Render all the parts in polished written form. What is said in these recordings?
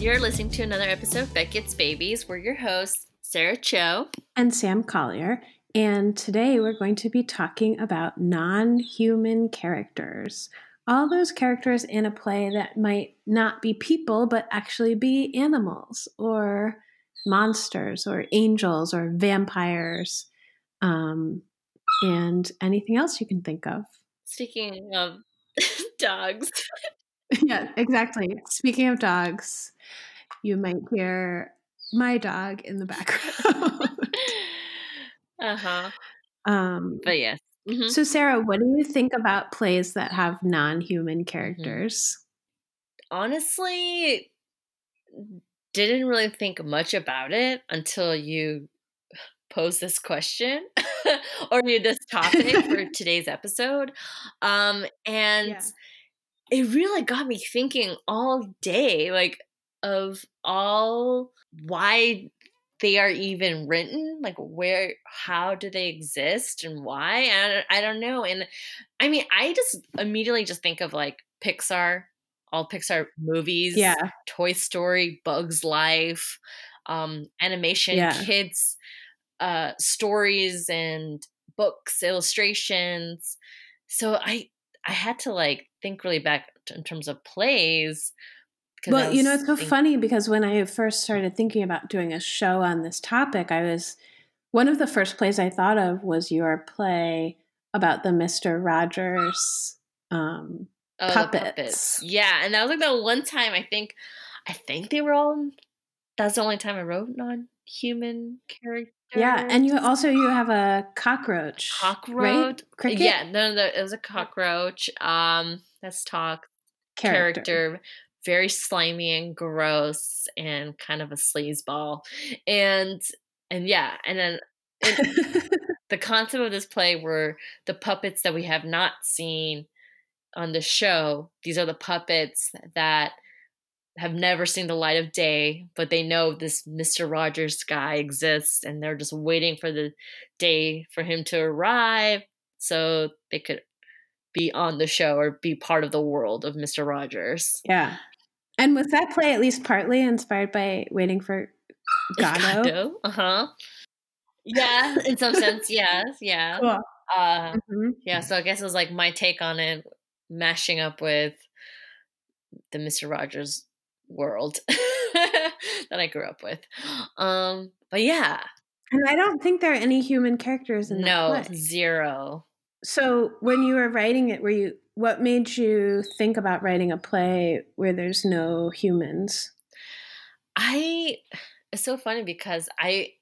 You're listening to another episode of Beckett's Babies. We're your hosts, Sarah Cho and Sam Collier. And today we're going to be talking about non-human characters. All those characters in a play that might not be people, but actually be animals or monsters or angels or vampires and anything else you can think of. Speaking of dogs. Yeah, exactly. Speaking of dogs, you might hear my dog in the background. Uh-huh. But yes. Mm-hmm. So, Sarah, what do you think about plays that have non-human characters? Honestly, didn't really think much about it until you posed this question or this topic for today's episode. It really got me thinking all day, like, of all why they are even written, like where, how do they exist and why? I don't know. And I mean, I just immediately just think of like Pixar, all Pixar movies, yeah. Toy Story, Bug's Life, animation, yeah. Kids, stories and books, illustrations. So I had to like think really back in terms of plays. Well, you know, it's so funny because when I first started thinking about doing a show on this topic, one of the first plays I thought of was your play about the Mr. Rogers puppets. Yeah, and that was like the one time I think they were all. That's the only time I wrote non-human characters. Yeah, and you have a cockroach. Cockroach, right? Yeah, no, it was a cockroach. That's talk character. Very slimy and gross and kind of a sleazeball. And yeah, and then the concept of this play were the puppets that we have not seen on the show. These are the puppets that have never seen the light of day, but they know this Mr. Rogers guy exists and they're just waiting for the day for him to arrive so they could be on the show or be part of the world of Mr. Rogers. Yeah. And was that play at least partly inspired by Waiting for Godot? Uh-huh. Yeah, in some sense, yes. Yeah. Cool. Mm-hmm. Yeah, so I guess it was like my take on it, mashing up with the Mr. Rogers world that I grew up with. But yeah. And I don't think there are any human characters in that play. No, zero. So when you were writing it, what made you think about writing a play where there's no humans? It's so funny because it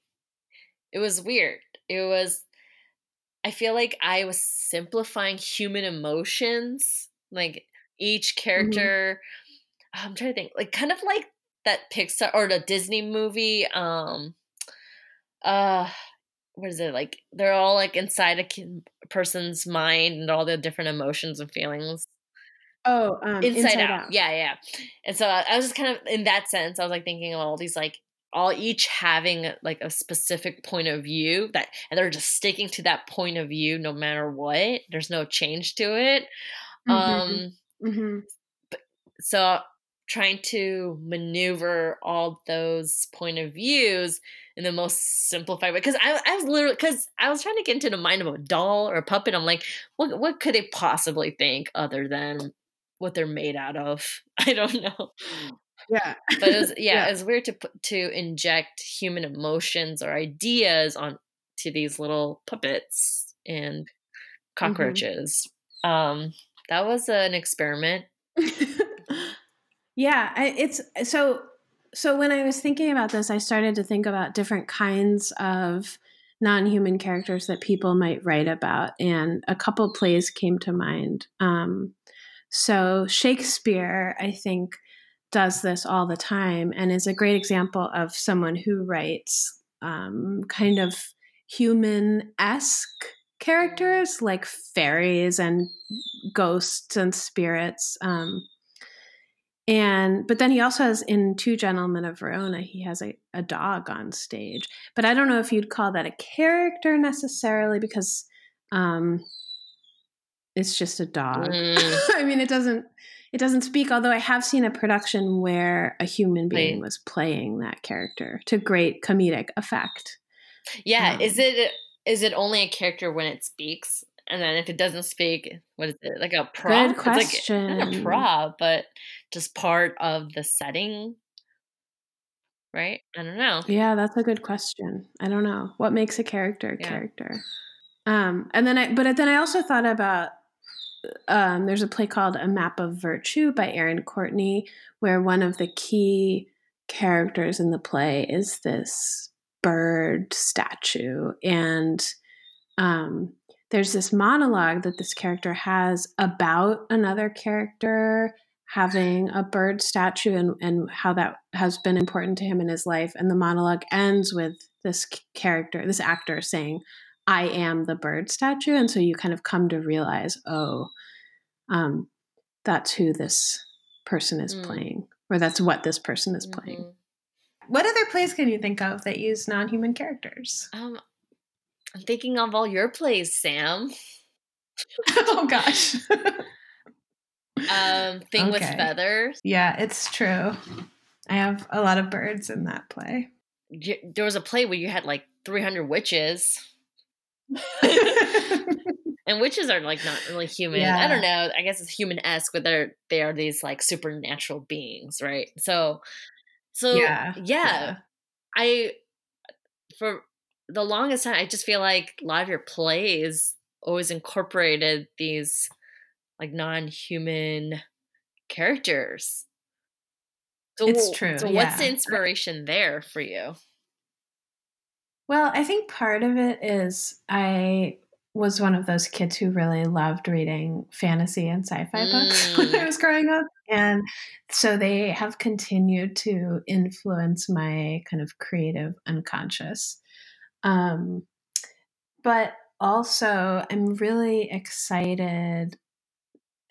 was weird. I feel like I was simplifying human emotions. Like each character, I'm trying to think, like kind of like that Pixar or the Disney movie, what is it? Like they're all like inside a person's mind and all the different emotions and feelings. Oh, Inside Out. Yeah. And so I was just kind of in that sense. I was like thinking of all these like all each having like a specific point of view that, and they're just sticking to that point of view no matter what. There's no change to it. Mm-hmm. But, so trying to maneuver all those point of views in the most simplified way. Because I was trying to get into the mind of a doll or a puppet. I'm like, what could they possibly think other than what they're made out of? I don't know. Yeah. But it was, it was weird to inject human emotions or ideas onto these little puppets and cockroaches. Mm-hmm. That was an experiment. Yeah, so when I was thinking about this, I started to think about different kinds of non-human characters that people might write about, and a couple plays came to mind. So Shakespeare, I think, does this all the time and is a great example of someone who writes kind of human-esque characters like fairies and ghosts and spirits. But then he also has in Two Gentlemen of Verona, he has a dog on stage. But I don't know if you'd call that a character necessarily because it's just a dog. I mean, it doesn't It doesn't speak, although I have seen a production where a human being was playing that character to great comedic effect. Yeah. Is it only a character when it speaks? And then if it doesn't speak, what is it? Like a prop? Good question. It's like, not a prop, but just part of the setting, right? I don't know. Yeah, that's a good question. I don't know. What makes a character a character? And then I also thought about there's a play called A Map of Virtue by Aaron Courtney, where one of the key characters in the play is this bird statue. And there's this monologue that this character has about another character having a bird statue and how that has been important to him in his life. And the monologue ends with this character, this actor saying, I am the bird statue. And so you kind of come to realize, that's who this person is playing, or that's what this person is playing. What other plays can you think of that use non-human characters? I'm thinking of all your plays, Sam. Oh, gosh. Thing with Feathers. Yeah, it's true. I have a lot of birds in that play. There was a play where you had like 300 witches. And witches are like not really human. Yeah. I don't know. I guess it's human-esque, but they are these like supernatural beings, right? So yeah. For the longest time, I just feel like a lot of your plays always incorporated these like non-human characters. So, it's true. So what's the inspiration there for you? Well, I think part of it is I was one of those kids who really loved reading fantasy and sci-fi books when I was growing up. And so they have continued to influence my kind of creative unconscious. But also I'm really excited.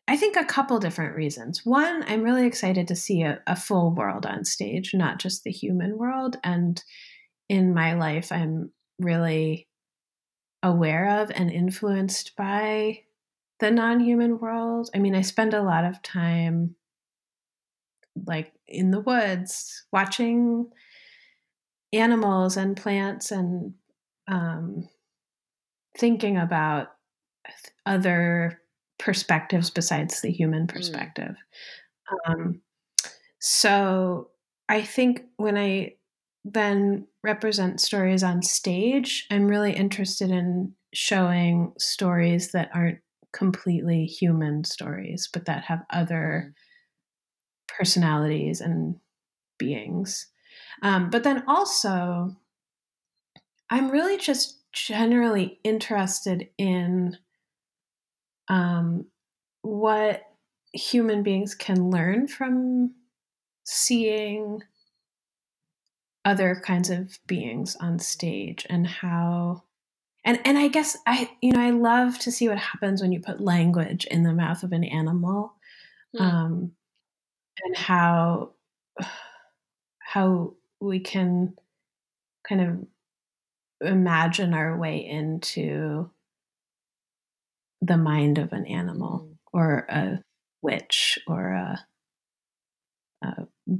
I think a couple different reasons. One, I'm really excited to see a full world on stage, not just the human world. And in my life, I'm really aware of and influenced by the non-human world. I mean, I spend a lot of time like in the woods watching animals and plants and thinking about other perspectives besides the human perspective. So I think when I then represent stories on stage, I'm really interested in showing stories that aren't completely human stories, but that have other personalities and beings. But then also, I'm really just generally interested in what human beings can learn from seeing other kinds of beings on stage, and how, and I guess I love to see what happens when you put language in the mouth of an animal, and how we can kind of imagine our way into the mind of an animal or a witch or a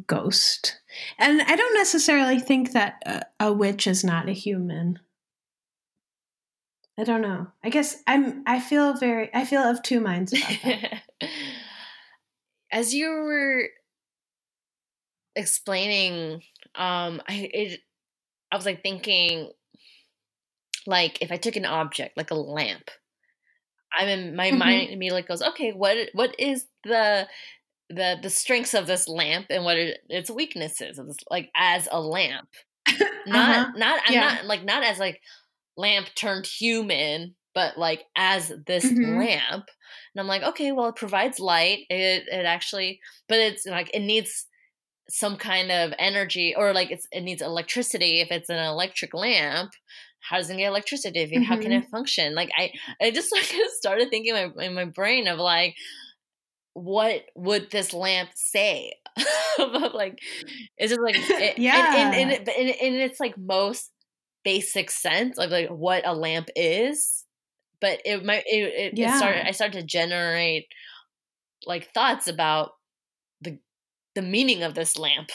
ghost. And I don't necessarily think that a witch is not a human. I don't know. I guess I feel of two minds about that. As you were explaining, I was like thinking, like if I took an object, like a lamp, I'm in my mind immediately goes, okay, what is the strengths of this lamp and what are its weaknesses? It's like as a lamp, not as like lamp turned human, but like as this lamp. And I'm like, okay, well, it provides light. It actually, but it's like it needs some kind of energy, or like it needs electricity. If it's an electric lamp, how does it get electricity? How can it function? Like I just like started thinking in my brain of like, what would this lamp say? About like, it's just like, in its like most basic sense of like what a lamp is, but it started to generate like thoughts about the meaning of this lamp.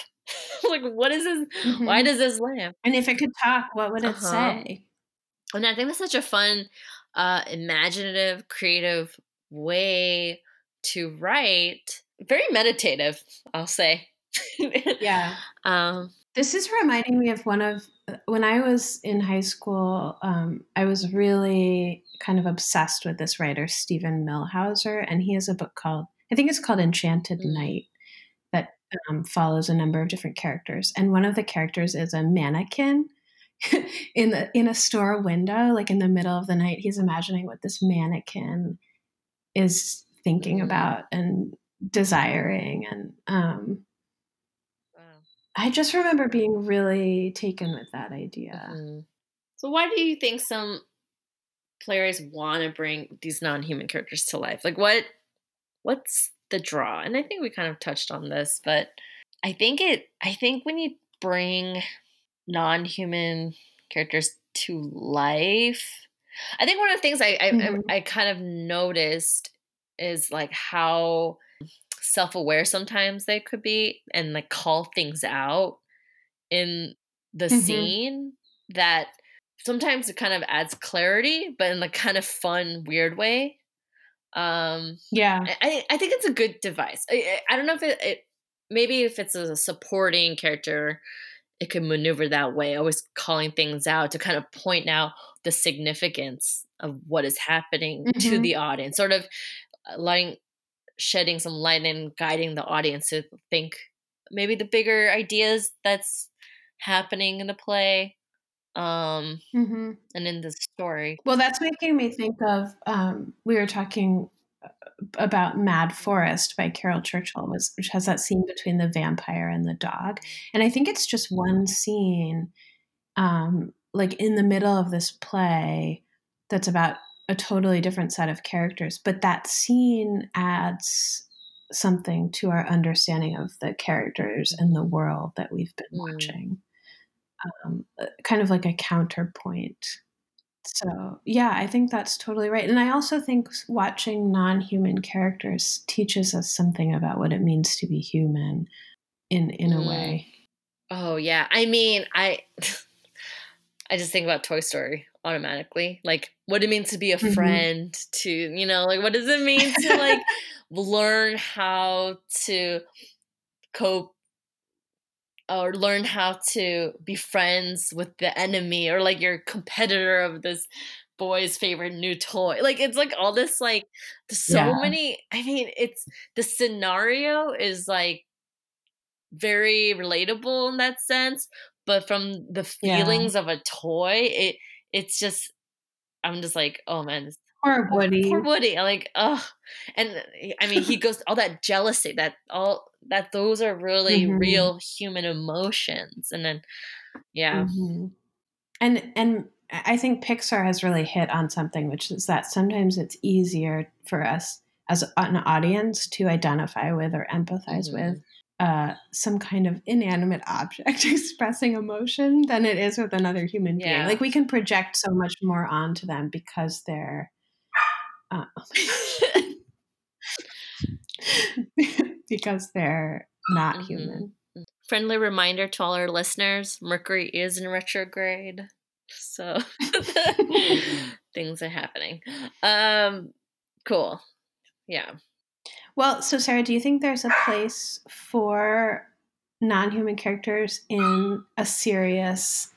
Like, what is this? Mm-hmm. Why does this lamp? And if it could talk, what would it say? And I think that's such a fun, imaginative, creative way to write. Very meditative, I'll say. Yeah. This is reminding me of when I was in high school, I was really kind of obsessed with this writer, Stephen Milhauser, and he has a book called, I think it's called Enchanted Night, that follows a number of different characters. And one of the characters is a mannequin in a store window, like in the middle of the night. He's imagining what this mannequin is thinking about and desiring. And I just remember being really taken with that idea. Mm-hmm. So why do you think some playwrights want to bring these non-human characters to life? Like, what's the draw? And I think we kind of touched on this, but I think when you bring non-human characters to life, I think one of the things I kind of noticed is like how self-aware sometimes they could be and like call things out in the scene that sometimes it kind of adds clarity, but in the kind of fun, weird way. I think it's a good device. I don't know if it maybe if it's a supporting character, it can maneuver that way, always calling things out to kind of point out the significance of what is happening to the audience, sort of shedding some light and guiding the audience to think maybe the bigger ideas that's happening in the play and in the story. Well, that's making me think of, we were talking about Mad Forest by Carol Churchill, which has that scene between the vampire and the dog. And I think it's just one scene, like in the middle of this play that's about a totally different set of characters, but that scene adds something to our understanding of the characters and the world that we've been watching, kind of like a counterpoint. So yeah, I think that's totally right. And I also think watching non-human characters teaches us something about what it means to be human in a way. Oh yeah. I mean, I just think about Toy Story automatically, like what it means to be a friend, to, you know, like what does it mean to like learn how to cope or learn how to be friends with the enemy or like your competitor of this boy's favorite new toy. Like it's like all this like so many, I mean, it's the scenario is like very relatable in that sense, but from the feelings of a toy, it's just, I'm just like, oh man, poor Woody. I'm like, oh, and I mean, he goes all that jealousy, those are really real human emotions, and then, and I think Pixar has really hit on something, which is that sometimes it's easier for us as an audience to identify with or empathize with some kind of inanimate object expressing emotion than it is with another human being. Like we can project so much more onto them because they're because they're not human. Friendly reminder to all our listeners: Mercury is in retrograde, so things are happening. Cool. Yeah. Well, so Sarah, do you think there's a place for non-human characters in a serious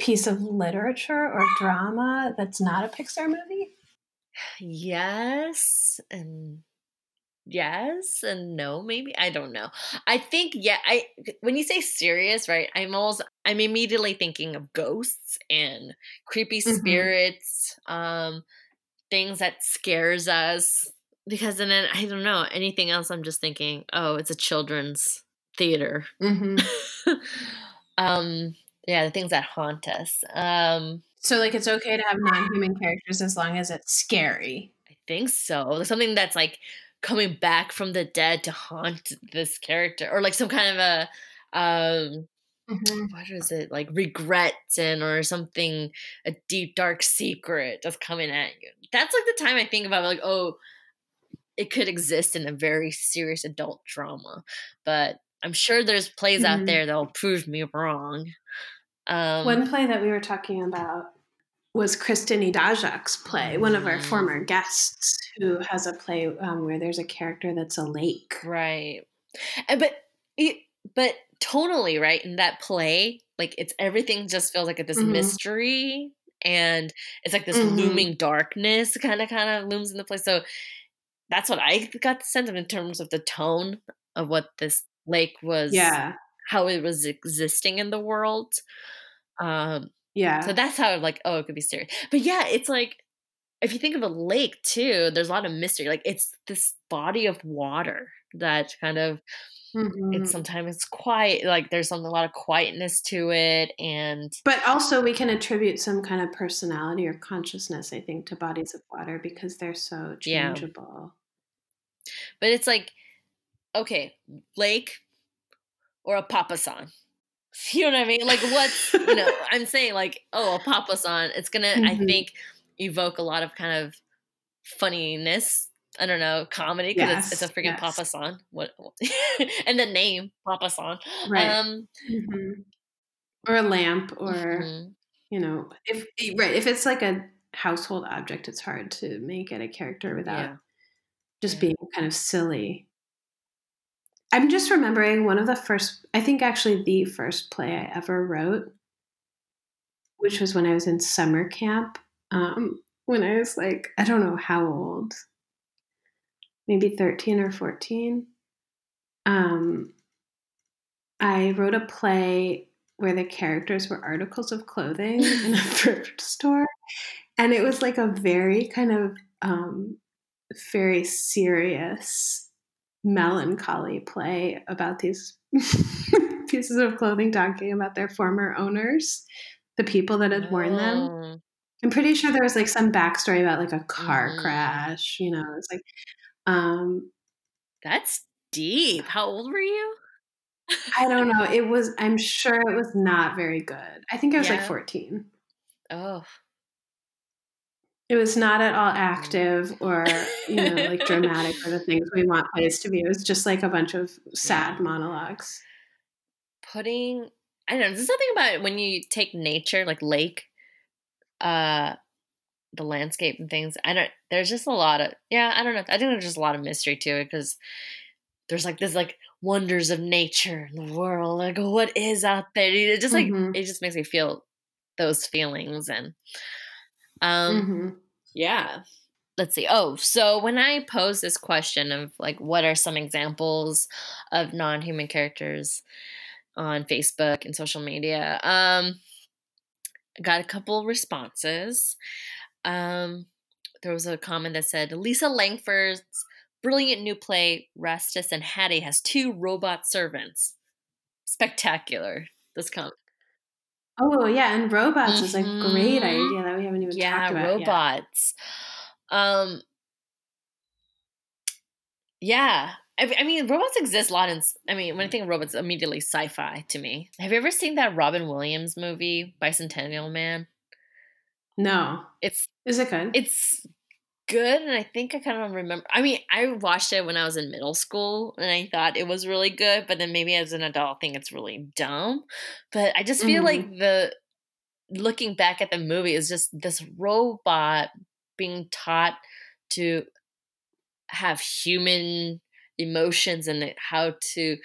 piece of literature or drama that's not a Pixar movie? Yes and no, maybe. I don't know. I think, when you say serious, right, I'm immediately thinking of ghosts and creepy spirits, things that scares us. Because then I don't know anything else. I'm just thinking, oh, it's a children's theater. The things that haunt us. So like, it's okay to have non-human characters as long as it's scary. I think so. Something that's like coming back from the dead to haunt this character, or like some kind of a what is it, like regrets and or something, a deep dark secret that's coming at you. That's like the time I think about like, oh. it could exist in a very serious adult drama. But I'm sure there's plays mm-hmm. out there that'll prove me wrong. One play that we were talking about was Kristen Idajak's play, one of our former guests who has a play where there's a character that's a lake. Right. But tonally, right, in that play, like it's everything just feels like this mm-hmm. mystery, and it's like this mm-hmm. looming darkness kind of looms in the play. So that's what I got the sense of in terms of the tone of what this lake was, how it was existing in the world. So that's how like, oh, it could be serious. But yeah, it's like if you think of a lake too, there's a lot of mystery. Like it's this body of water that kind of mm-hmm. it's sometimes it's quiet, like there's a lot of quietness to it, but also we can attribute some kind of personality or consciousness, I think, to bodies of water because they're so changeable. Yeah. But it's like, okay, lake or a papasan. You know what I mean? Like what's, you know, I'm saying like, oh, a papasan, it's going to, mm-hmm. I think, evoke a lot of kind of funniness. I don't know, comedy, because it's a freaking papasan. What? And the name, papasan. Right. Mm-hmm. Or a lamp or, mm-hmm. you know, if it's like a household object, it's hard to make it a character without just being kind of silly. I'm just remembering one of the first, I think actually the first play I ever wrote, which was when I was in summer camp, when I was like, I don't know how old, maybe 13 or 14. I wrote a play where the characters were articles of clothing in a thrift store. And it was like a very kind of very serious melancholy play about these pieces of clothing talking about their former owners, the people that had worn them. I'm pretty sure there was like some backstory about like a car crash, you know, it's like, that's deep. How old were you? I don't know. I'm sure it was not very good. I think I was like 14. Oh, it was not at all active or, you know, like dramatic or the things we want plays to be. It was just like a bunch of sad monologues. I don't know, there's something about it when you take nature, like lake, the landscape and things. There's just a lot of, I don't know. I think there's just a lot of mystery to it because there's like this like wonders of nature in the world. Like what is out there? It just like, mm-hmm. it just makes me feel those feelings and... mm-hmm. yeah, let's see. Oh, so when I pose this question of like, what are some examples of non-human characters on Facebook and social media? I got a couple responses. There was a comment that said, Lisa Langford's brilliant new play, Rastus and Hattie, has two robot servants. Spectacular. This comment. Oh, yeah, and robots is a great idea that we haven't even talked about robots. Yet. I mean, robots exist a lot when I think of robots, immediately sci-fi to me. Have you ever seen that Robin Williams movie, Bicentennial Man? No. Is it good? It's good, and I think I kind of remember. I mean, I watched it when I was in middle school, and I thought it was really good, but then maybe as an adult I think it's really dumb. But I just feel like looking back at the movie is just this robot being taught to have human emotions and how to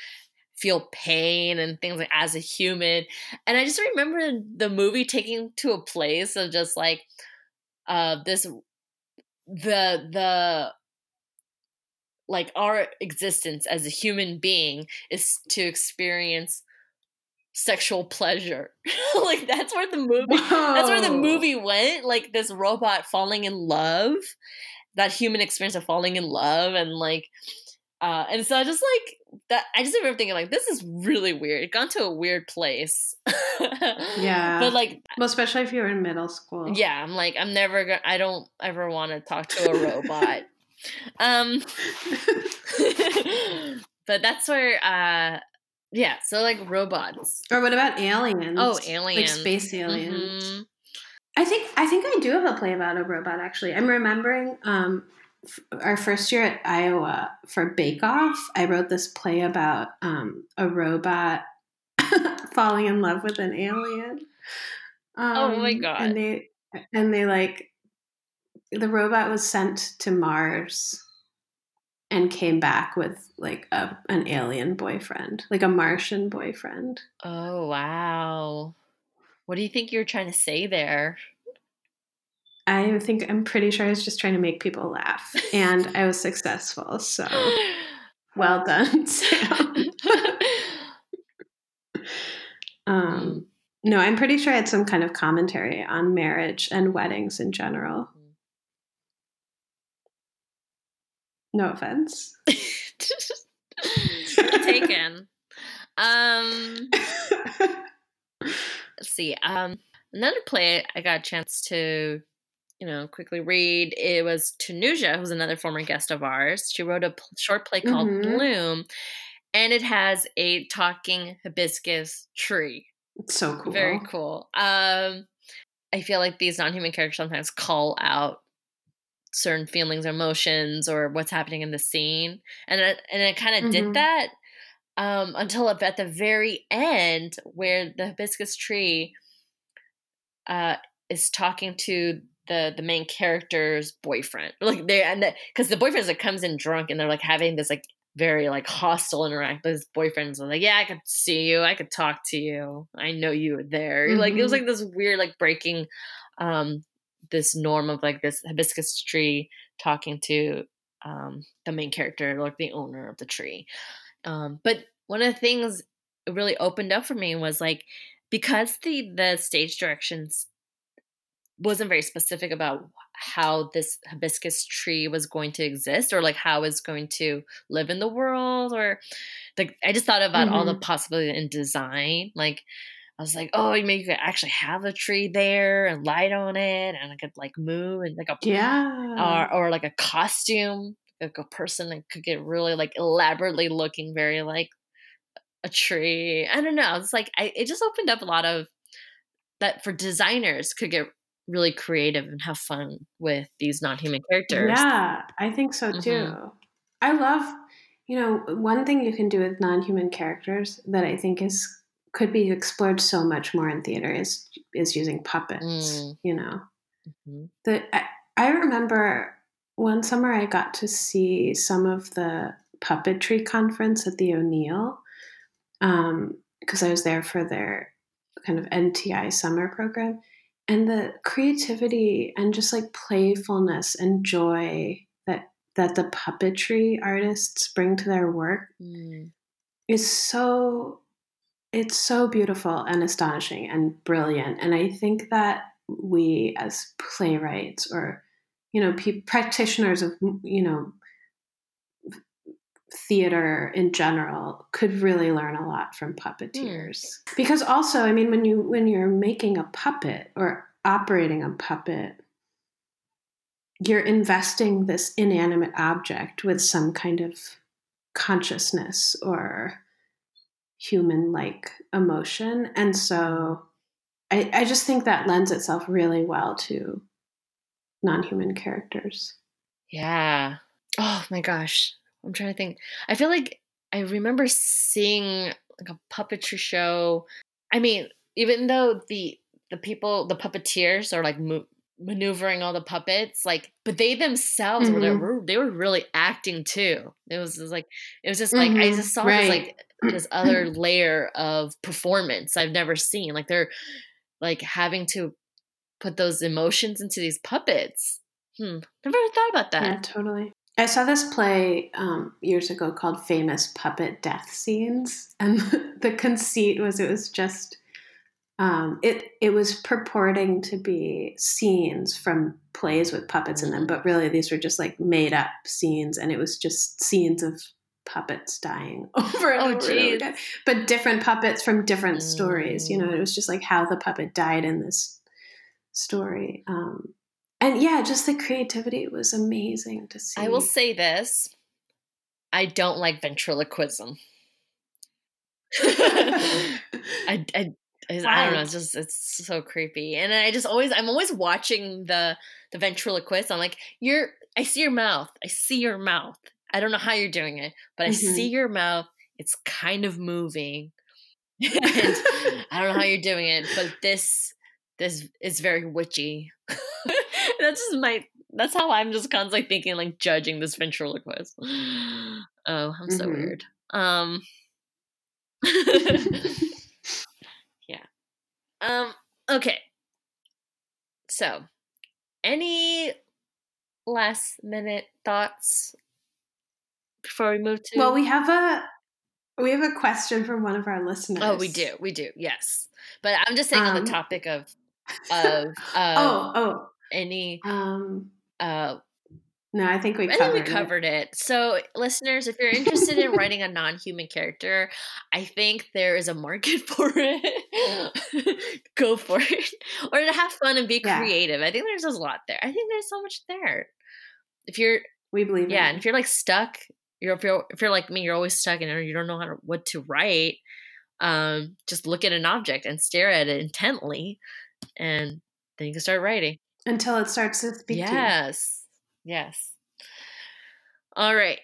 feel pain and things like as a human. And I just remember the movie taking to a place of just like this. The like our existence as a human being is to experience sexual pleasure. Like that's where the movie went. Like this robot falling in love, that human experience of falling in love, and like and so I just like that. I just remember thinking like this is really weird. It got to a weird place. Yeah, but like, well, especially if you're in middle school. Yeah, I'm like I don't ever want to talk to a robot. But that's where so like robots. Or what about aliens? Oh, aliens, like space aliens. Mm-hmm. I think I do have a play about a robot. Actually, I'm remembering our first year at Iowa for Bake Off, I wrote this play about a robot falling in love with an alien. Oh my God. And they like, the robot was sent to Mars and came back with like an alien boyfriend, like a Martian boyfriend. Oh, wow. What do you think you were trying to say there? I'm pretty sure I was just trying to make people laugh, and I was successful. So well done, Sam. No, I'm pretty sure I had some kind of commentary on marriage and weddings in general. No offense. Taken. Let's see. Another play I got a chance to, quickly read. It was Tanuja, who's another former guest of ours. She wrote a short play called Bloom, and it has a talking hibiscus tree. It's so cool. Very cool. I feel like these non-human characters sometimes call out certain feelings or emotions or what's happening in the scene. And it kind of did that until at the very end where the hibiscus tree is talking to the main character's boyfriend, because the boyfriend comes in drunk, and they're like having this like very like hostile interaction. His boyfriend's like, "Yeah, I could see you, I could talk to you, I know you were there." Mm-hmm. Like it was like this weird like breaking this norm of like this hibiscus tree talking to the main character, like the owner of the tree. But one of the things it really opened up for me was like, because the stage directions wasn't very specific about how this hibiscus tree was going to exist or like how it's going to live in the world, or like I just thought about all the possibilities in design. Like I was like, oh, maybe you could actually have a tree there and light on it, and it could like move and like a or like a costume, like a person that could get really like elaborately looking very like a tree. I don't know. It's like it just opened up a lot of that for designers could get really creative and have fun with these non-human characters. Yeah, I think so too. I love, one thing you can do with non-human characters that I think could be explored so much more in theater is using puppets. I remember one summer I got to see some of the puppetry conference at the O'Neill, because I was there for their kind of NTI summer program, and the creativity and just like playfulness and joy that the puppetry artists bring to their work is so, it's so beautiful and astonishing and brilliant. And I think that we as playwrights or, practitioners of, theater in general could really learn a lot from puppeteers, because also, I mean, when you're making a puppet or operating a puppet, you're investing this inanimate object with some kind of consciousness or human-like emotion. And so I just think that lends itself really well to non-human characters. Yeah. Oh my gosh. I'm trying to think. I feel like I remember seeing like a puppetry show. I mean, even though the people, the puppeteers are like maneuvering all the puppets, like, but they themselves were really acting too. It was just like, I just saw this like this other layer of performance I've never seen. Like they're like having to put those emotions into these puppets. Never thought about that. Yeah, totally. I saw this play years ago called Famous Puppet Death Scenes, and the conceit was it was just it was purporting to be scenes from plays with puppets in them, but really these were just like made up scenes, and it was just scenes of puppets dying over and over and over again, but different puppets from different stories. It was just like how the puppet died in this story. And yeah, just the creativity was amazing to see. I will say this. I don't like ventriloquism. I don't know. It's so creepy. And I'm always watching the ventriloquist. I'm like, I see your mouth. I see your mouth. I don't know how you're doing it, but I see your mouth. It's kind of moving. And I don't know how you're doing it, but this is very witchy. That's how I'm just constantly thinking, like judging this ventriloquist. Oh, I'm so weird. Yeah. Okay. So, any last minute thoughts before we move to? Well, we have a question from one of our listeners. Oh, we do, yes. But I'm just saying on the topic of any. No, I think we covered it. So, listeners, if you're interested in writing a non-human character, I think there is a market for it. Go for it. Or to have fun and be creative. I think there's a lot there. I think there's so much there. We believe in it. And if you're like stuck, if you're like me, you're always stuck and you don't know what to write, just look at an object and stare at it intently, and then you can start writing. Until it starts to speak to you. Yes. All right.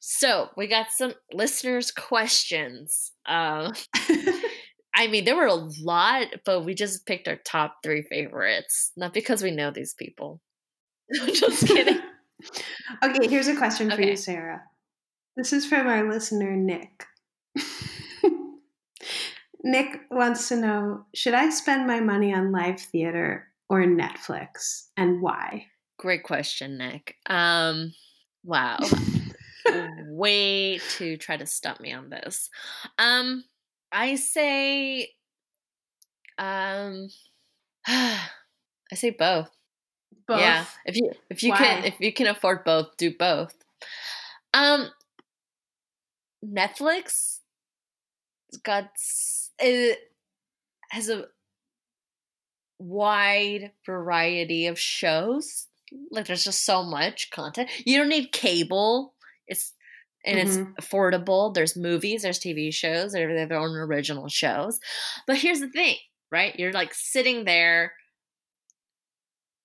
So we got some listeners' questions. I mean, there were a lot, but we just picked our top 3 favorites. Not because we know these people. Just kidding. Okay, here's a question for you, Sarah. This is from our listener, Nick. Nick wants to know, should I spend my money on live theater or Netflix, and why? Great question, Nick. Wow. Way to try to stump me on this. I say both. Both. Yeah. If you can afford both, do both. Netflix has a wide variety of shows. Like, there's just so much content. You don't need cable. It's affordable. There's movies, there's TV shows, they have their own original shows. But here's the thing, right? You're like sitting there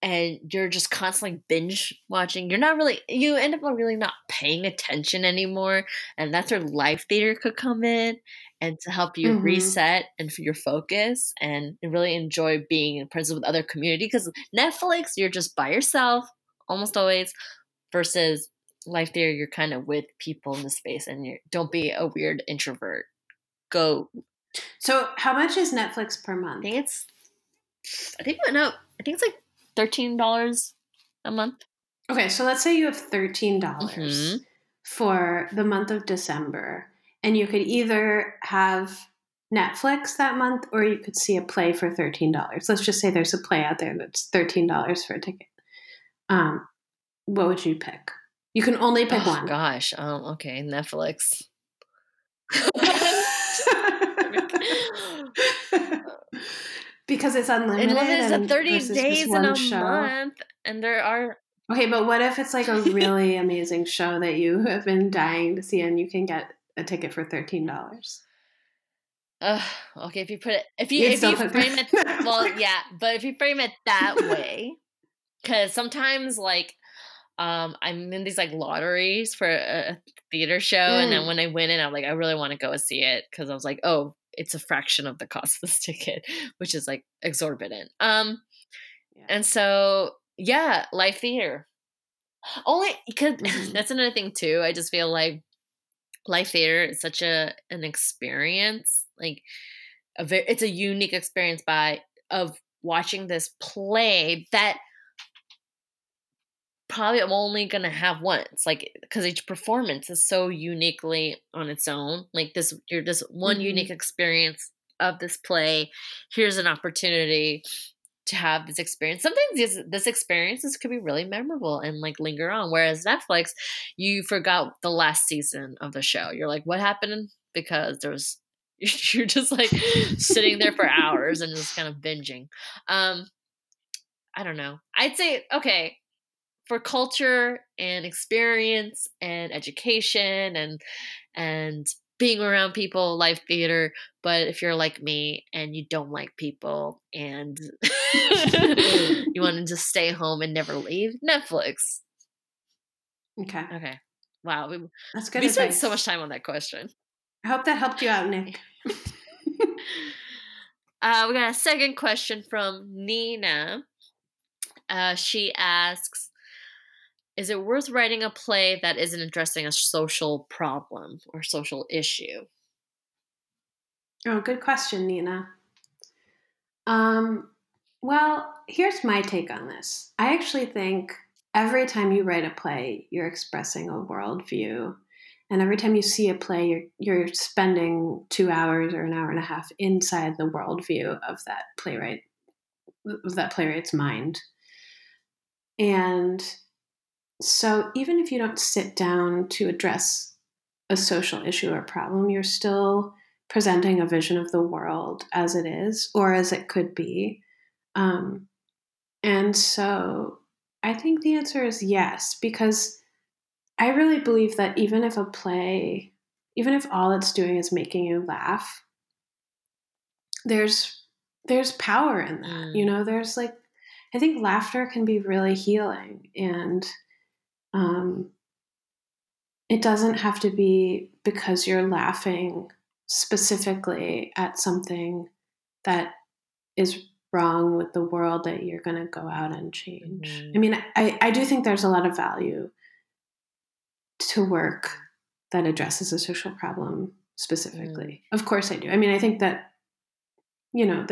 and you're just constantly binge watching. You end up really not paying attention anymore. And that's where live theater could come in and to help you reset and for your focus and really enjoy being present with other community. Because Netflix, you're just by yourself almost always, versus live theater, you're kind of with people in the space, and don't be a weird introvert. Go. So how much is Netflix per month? I think it's like $13 a month. Okay, so let's say you have $13 for the month of December, and you could either have Netflix that month or you could see a play for $13. Let's just say there's a play out there that's $13 for a ticket. What would you pick? You can only pick one. Gosh. Okay, Netflix. Because it's unlimited. It's a 30 days in a month. And there are... Okay, but what if it's like a really amazing show that you have been dying to see and you can get a ticket for $13? Okay, if you put it... If you frame it... Well, yeah, but if you frame it that way... Because sometimes, like... I'm in these like lotteries for a theater show, and then when I win it, I'm like, I really want to go see it, because I was like, oh, it's a fraction of the cost of this ticket, which is like exorbitant. And so yeah, live theater. Only because that's another thing too. I just feel like live theater is such an experience, like it's a unique experience of watching this play that. Probably I'm only gonna have once, like, because each performance is so uniquely on its own. Like this, you're just one unique experience of this play. Here's an opportunity to have this experience. Sometimes this experiences could be really memorable and like linger on. Whereas Netflix, you forgot the last season of the show. You're like, what happened? Because you're just like sitting there for hours and just kind of binging. I don't know. I'd say okay. For culture and experience and education and being around people, live theater. But if you're like me and you don't like people and you want to just stay home and never leave, Netflix. Okay. Wow. That's good. We spent so much time on that question. I hope that helped you out, Nick. We got a second question from Nina. She asks, is it worth writing a play that isn't addressing a social problem or social issue? Oh, good question, Nina. Well, here's my take on this. I actually think every time you write a play, you're expressing a worldview. And every time you see a play, you're spending 2 hours or an hour and a half inside the worldview of that playwright's mind. And so even if you don't sit down to address a social issue or problem, you're still presenting a vision of the world as it is or as it could be. And so I think the answer is yes, because I really believe that even if a play, even if all it's doing is making you laugh, there's power in that. Mm. You know, there's like, I think laughter can be really healing, and it doesn't have to be because you're laughing specifically at something that is wrong with the world that you're going to go out and change. Mm. I mean, I do think there's a lot of value to work that addresses a social problem specifically. Mm. Of course I do. I mean, I think that, you know,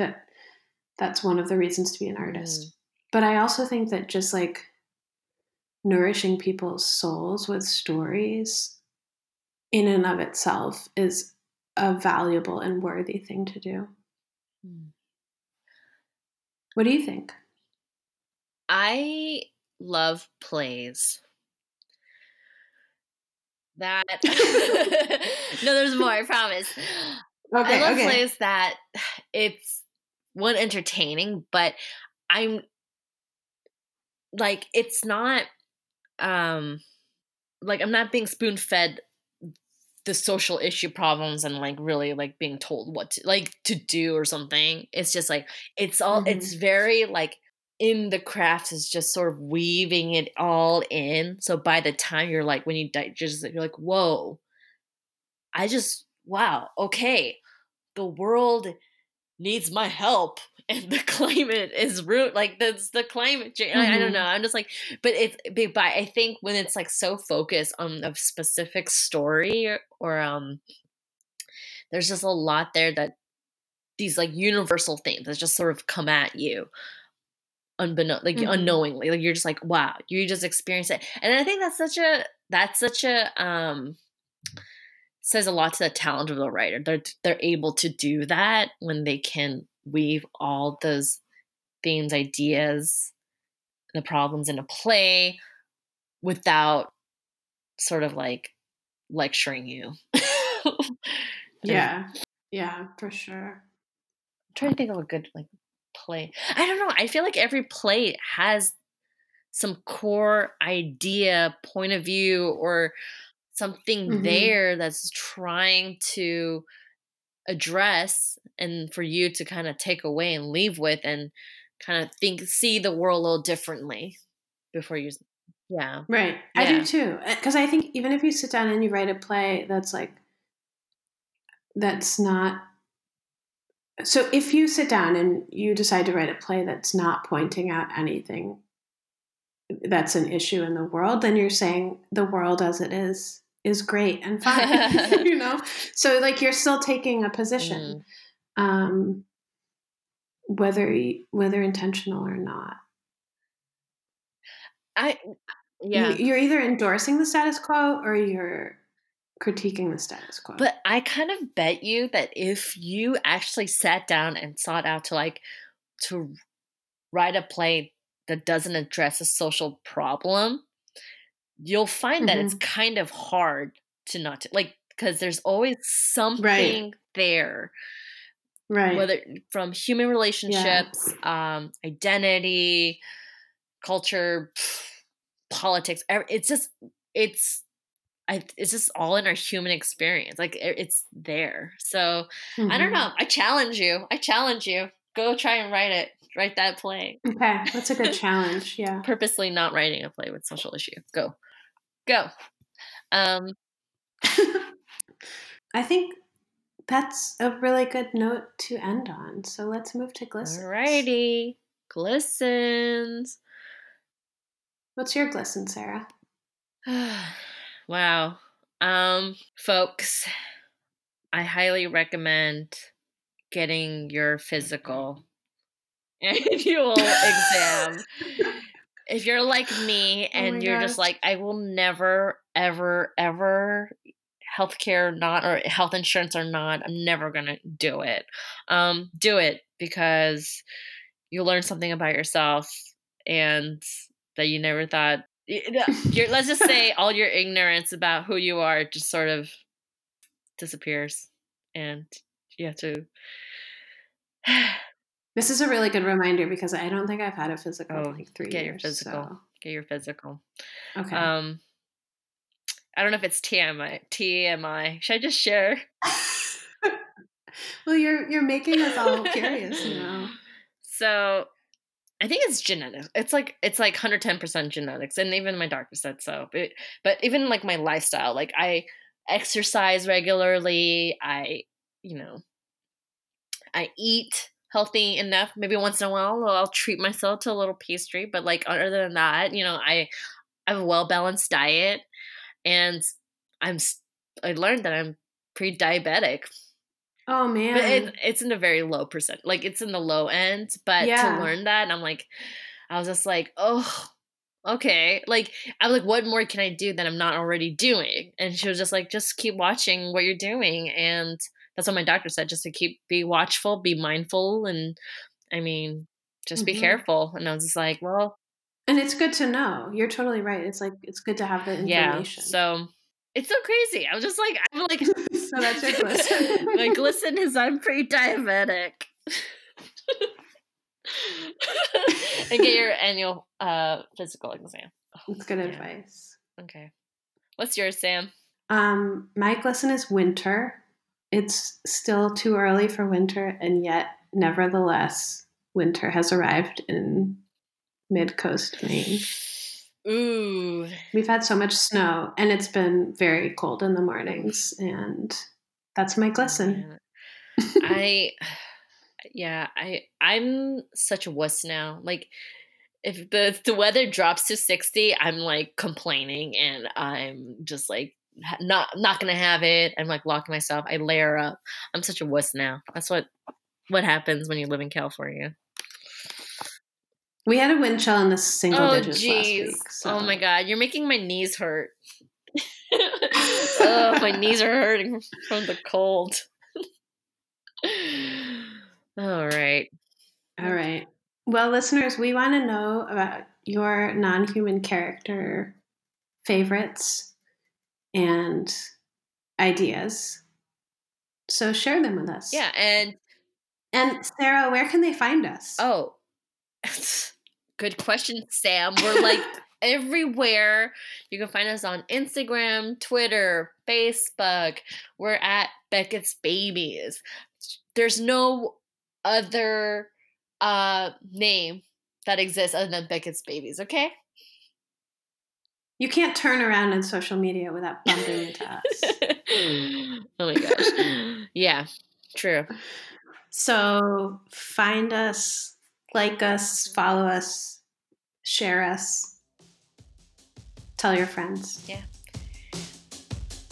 that's one of the reasons to be an artist. Mm. But I also think that just like nourishing people's souls with stories in and of itself is a valuable and worthy thing to do. Mm. What do you think? I love plays. No, there's more, I promise. Okay, I love plays that it's one entertaining, but I'm like, it's not like I'm not being spoon-fed the social issue problems and like really like being told what to like to do or something. It's just like it's all mm-hmm. It's very like in the craft is just sort of weaving it all in. So by the time you're like, when you digest it, you're like, whoa, wow. Okay. The world needs my help. And the climate is rude. Like that's the climate change. Mm-hmm. I don't know. I'm just like, but I think when it's like so focused on a specific story or there's just a lot there that these like universal things that just sort of come at you. Unknowingly, like you're just like, wow, you just experience it. And I think that's such a says a lot to the talent of the writer. They're able to do that when they can weave all those themes, ideas, the problems in a play without sort of like lecturing you. yeah, for sure. I'm trying to think of a good like play. I don't know. I feel like every play has some core idea, point of view, or something mm-hmm. there that's trying to address and for you to kind of take away and leave with and kind of see the world a little differently before you. Yeah. Right. Yeah. I do too. Because I think even if you sit down and you write a play So if you sit down and you decide to write a play that's not pointing out anything that's an issue in the world, then you're saying the world as it is great and fine, you know? So like you're still taking a position, whether intentional or not. You're either endorsing the status quo or you're critiquing the status quo. But I kind of bet you that if you actually sat down and sought out to write a play that doesn't address a social problem, you'll find that it's kind of hard to not to, like, because there's always something there. Right. Whether from human relationships, identity, culture, politics, it's just all in our human experience. Like it's there. So I don't know. I challenge you. Go try and write it. Write that play. Okay. That's a good challenge. Yeah. Purposely not writing a play with social issue. Go. Go. I think that's a really good note to end on. So let's move to glistens. Alrighty. Glistens. What's your glisten, Sarah? Wow. Folks, I highly recommend getting your physical annual exam. If you're like me and you're just like, I will never, ever, ever healthcare not, or health insurance or not, I'm never going to do it. Do it, because you'll learn something about yourself and that you never thought. Let's just say all your ignorance about who you are just sort of disappears, and you have to. This is a really good reminder, because I don't think I've had a physical in like 3 years. Get your physical. So. Get your physical. Okay. I don't know if it's TMI. Should I just share? Well, you're making us all curious now. So, I think it's genetics. It's like 110% genetics, and even my doctor said so. But even like my lifestyle, like I exercise regularly. I eat healthy enough. Maybe once in a while, I'll treat myself to a little pastry. But like other than that, I have a well-balanced diet, and I learned that I'm pre-diabetic. Oh man. But it's in a very low percent. Like it's in the low end, but yeah. To learn that, and I was just like, "Oh, okay." Like I was like, "What more can I do that I'm not already doing?" And she was just like, "Just keep watching what you're doing." And that's what my doctor said, just to be watchful, be mindful, and just be careful. And I was just like, "Well, and it's good to know. You're totally right. It's like it's good to have the information." Yeah. So it's so crazy. I was just like, I'm like, so that's your glisten. My glisten is I'm pre-diabetic. And get your annual physical exam. That's good advice. Okay. What's yours, Sam? My glisten is winter. It's still too early for winter, and yet, nevertheless, winter has arrived in mid-coast Maine. Ooh. We've had so much snow, and it's been very cold in the mornings, and that's my glisten. I'm such a wuss now. Like if the weather drops to 60, I'm like complaining, and I'm just like not going to have it. I'm like locking myself. I layer up. I'm such a wuss now. That's what happens when you live in California. We had a wind chill in the single digits last week. So. Oh, my God. You're making my knees hurt. My knees are hurting from the cold. All right. Well, listeners, we want to know about your non-human character favorites and ideas. So share them with us. Yeah, and Sarah, where can they find us? Oh, good question, Sam. We're like everywhere. You can find us on Instagram, Twitter, Facebook. We're at Beckett's Babies. There's no other name that exists other than Beckett's Babies, okay? You can't turn around on social media without bumping into us. Oh my gosh. Yeah, true. So find us. Like us, follow us, share us, tell your friends. Yeah.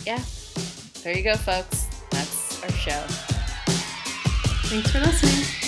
Yeah. There you go, folks. That's our show. Thanks for listening.